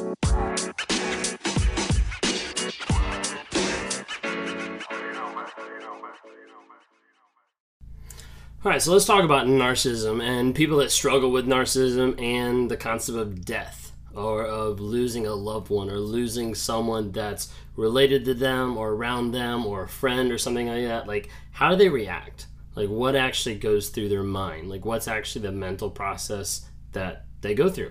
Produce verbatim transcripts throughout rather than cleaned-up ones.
All right, so let's talk about narcissism and people that struggle with narcissism and the concept of death or of losing a loved one or losing someone that's related to them or around them or a friend or something like that. Like, how do they react? Like, what actually goes through their mind? Like, what's actually the mental process that they go through?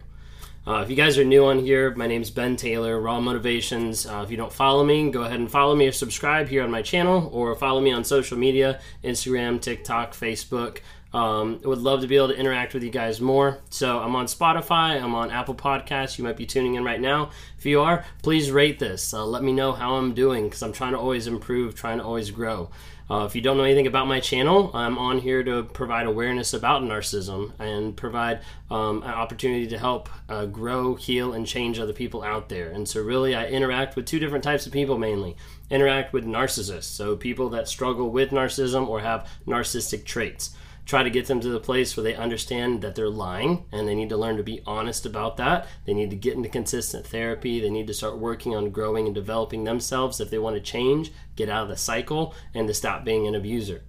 Uh, if you guys are new on here, my name's Ben Taylor, Raw Motivations. Uh, if you don't follow me, go ahead and follow me or subscribe here on my channel, or follow me on social media, Instagram, TikTok, Facebook. Um, I would love to be able to interact with you guys more. So I'm on Spotify, I'm on Apple Podcasts. You might be tuning in right now. If you are, please rate this. Uh, let me know how I'm doing, because I'm trying to always improve, trying to always grow. Uh, if you don't know anything about my channel, I'm on here to provide awareness about narcissism and provide um, an opportunity to help uh, grow, heal, and change other people out there. And so really, I interact with two different types of people mainly. Interact with narcissists, so people that struggle with narcissism or have narcissistic traits. Try to get them to the place where they understand that they're lying, and they need to learn to be honest about that. They need to get into consistent therapy. They need to start working on growing and developing themselves if they want to change, get out of the cycle, and to stop being an abuser.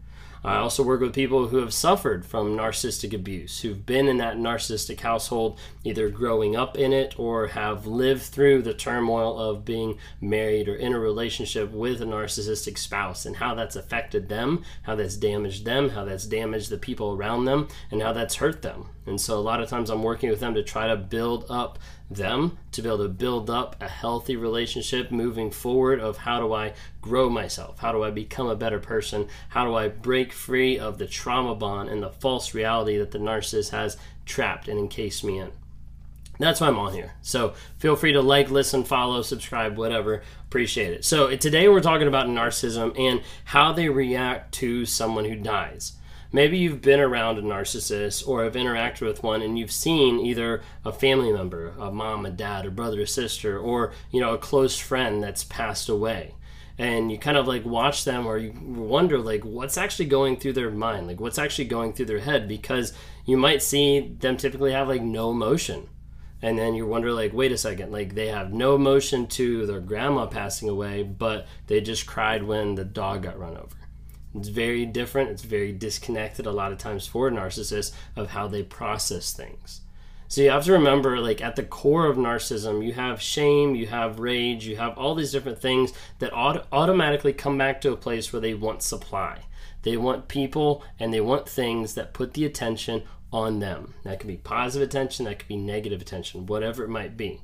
I also work with people who have suffered from narcissistic abuse, who've been in that narcissistic household, either growing up in it or have lived through the turmoil of being married or in a relationship with a narcissistic spouse, and how that's affected them, how that's damaged them, how that's damaged the people around them, and how that's hurt them. And so a lot of times I'm working with them to try to build up them, to be able to build up a healthy relationship moving forward of how do I grow myself? How do I become a better person? How do I break free of the trauma bond and the false reality that the narcissist has trapped and encased me in? That's why I'm on here. So feel free to like, listen, follow, subscribe, whatever. Appreciate it. So today we're talking about narcissism and how they react to someone who dies. Maybe you've been around a narcissist or have interacted with one, and you've seen either a family member, a mom, a dad, a brother, a sister, or, you know, a close friend that's passed away. And you kind of like watch them, or you wonder like what's actually going through their mind, like what's actually going through their head, because you might see them typically have like no emotion. And then you wonder like, wait a second, like they have no emotion to their grandma passing away, but they just cried when the dog got run over. It's very different. It's very disconnected a lot of times for narcissists of how they process things. So you have to remember, like at the core of narcissism, you have shame, you have rage, you have all these different things that auto- automatically come back to a place where they want supply. They want people and they want things that put the attention on them. That could be positive attention, that could be negative attention, whatever it might be.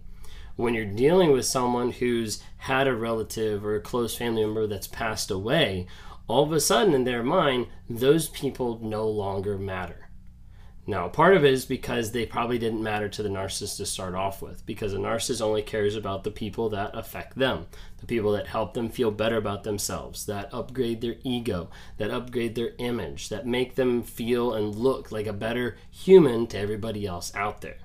When you're dealing with someone who's had a relative or a close family member that's passed away, all of a sudden in their mind, those people no longer matter. Now, part of it is because they probably didn't matter to the narcissist to start off with, because a narcissist only cares about the people that affect them, the people that help them feel better about themselves, that upgrade their ego, that upgrade their image, that make them feel and look like a better human to everybody else out there.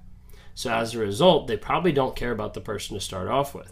So as a result, they probably don't care about the person to start off with.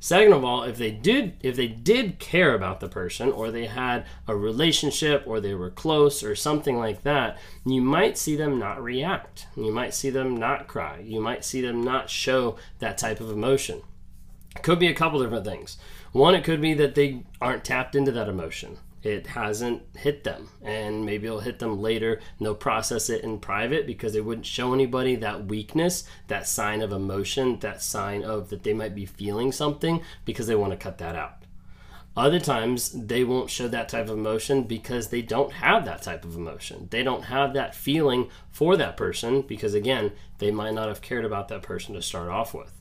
Second of all, if they did if they did care about the person, or they had a relationship, or they were close or something like that, you might see them not react. You might see them not cry. You might see them not show that type of emotion. It could be a couple different things. One, it could be that they aren't tapped into that emotion. It hasn't hit them, and maybe it'll hit them later, and they'll process it in private because they wouldn't show anybody that weakness, that sign of emotion, that sign of that they might be feeling something, because they want to cut that out. Other times they won't show that type of emotion because they don't have that type of emotion. They don't have that feeling for that person because, again, they might not have cared about that person to start off with.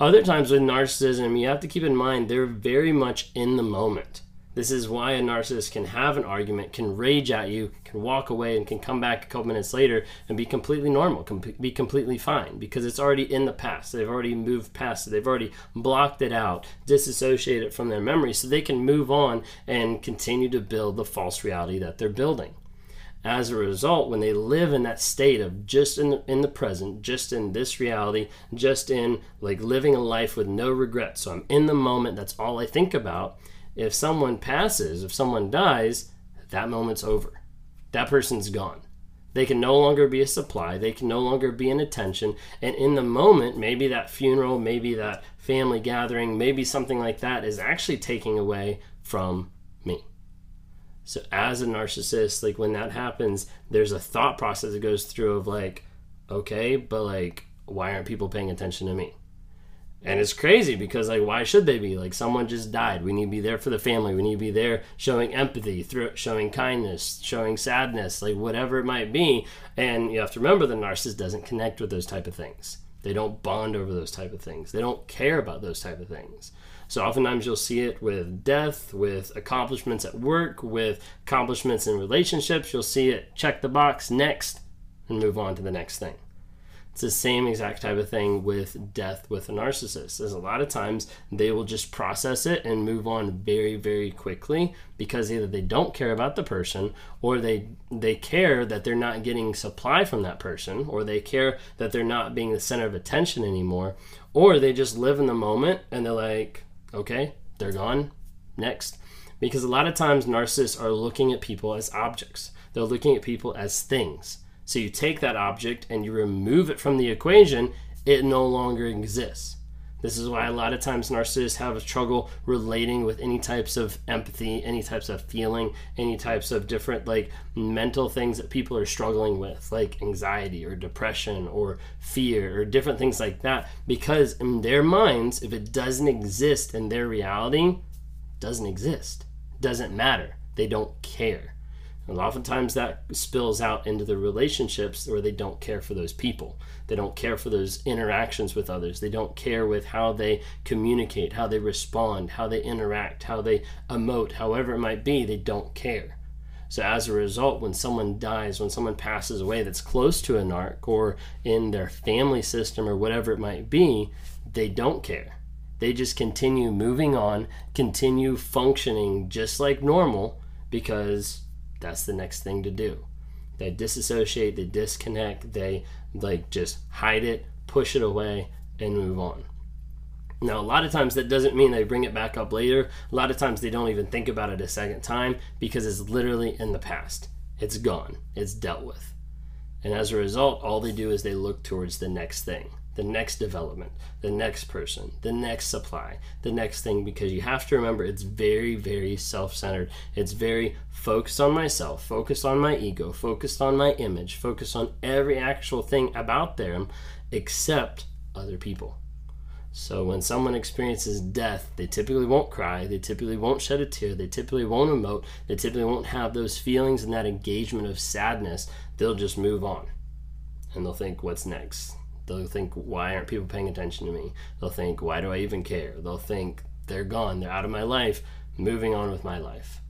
Other times with narcissism, you have to keep in mind they're very much in the moment. This is why a narcissist can have an argument, can rage at you, can walk away, and can come back a couple minutes later and be completely normal, com- be completely fine, because it's already in the past. They've already moved past it. They've already blocked it out, disassociated it from their memory, so they can move on and continue to build the false reality that they're building. As a result, when they live in that state of just in the, in the present, just in this reality, just in like living a life with no regrets, so I'm in the moment, that's all I think about, if someone passes, if someone dies, that moment's over. That person's gone. They can no longer be a supply. They can no longer be an attention. And in the moment, maybe that funeral, maybe that family gathering, maybe something like that is actually taking away from me. So as a narcissist, like when that happens, there's a thought process that goes through of like, okay, but like, why aren't people paying attention to me? And it's crazy because, like, why should they be? Like, someone just died. We need to be there for the family. We need to be there showing empathy, through showing kindness, showing sadness, like whatever it might be. And you have to remember the narcissist doesn't connect with those type of things. They don't bond over those type of things. They don't care about those type of things. So oftentimes you'll see it with death, with accomplishments at work, with accomplishments in relationships. You'll see it, check the box, next, and move on to the next thing. It's the same exact type of thing with death with a narcissist. There's a lot of times they will just process it and move on very, very quickly because either they don't care about the person, or they they care that they're not getting supply from that person, or they care that they're not being the center of attention anymore, or they just live in the moment and they're like, okay, they're gone, next. Because a lot of times narcissists are looking at people as objects. They're looking at people as things. So you take that object and you remove it from the equation, it no longer exists. This is why a lot of times narcissists have a struggle relating with any types of empathy, any types of feeling, any types of different like mental things that people are struggling with, like anxiety or depression or fear or different things like that. Because in their minds, if it doesn't exist in their reality, it doesn't exist, it doesn't matter, they don't care. And oftentimes that spills out into the relationships where they don't care for those people. They don't care for those interactions with others. They don't care with how they communicate, how they respond, how they interact, how they emote, however it might be, they don't care. So as a result, when someone dies, when someone passes away that's close to a narc or in their family system or whatever it might be, they don't care. They just continue moving on, continue functioning just like normal because that's the next thing to do. They disassociate, they disconnect, they like just hide it, push it away, and move on. Now, a lot of times that doesn't mean they bring it back up later. A lot of times they don't even think about it a second time because it's literally in the past. It's gone. It's dealt with. And as a result, all they do is they look towards the next thing, the next development, the next person, the next supply, the next thing, because you have to remember it's very, very self-centered. It's very focused on myself, focused on my ego, focused on my image, focused on every actual thing about them except other people. So when someone experiences death, they typically won't cry, they typically won't shed a tear, they typically won't emote, they typically won't have those feelings and that engagement of sadness. They'll just move on and they'll think, what's next? They'll think, why aren't people paying attention to me? They'll think, why do I even care? They'll think, they're gone, they're out of my life, moving on with my life.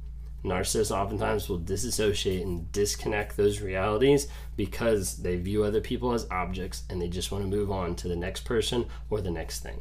Narcissists oftentimes will disassociate and disconnect those realities because they view other people as objects and they just want to move on to the next person or the next thing.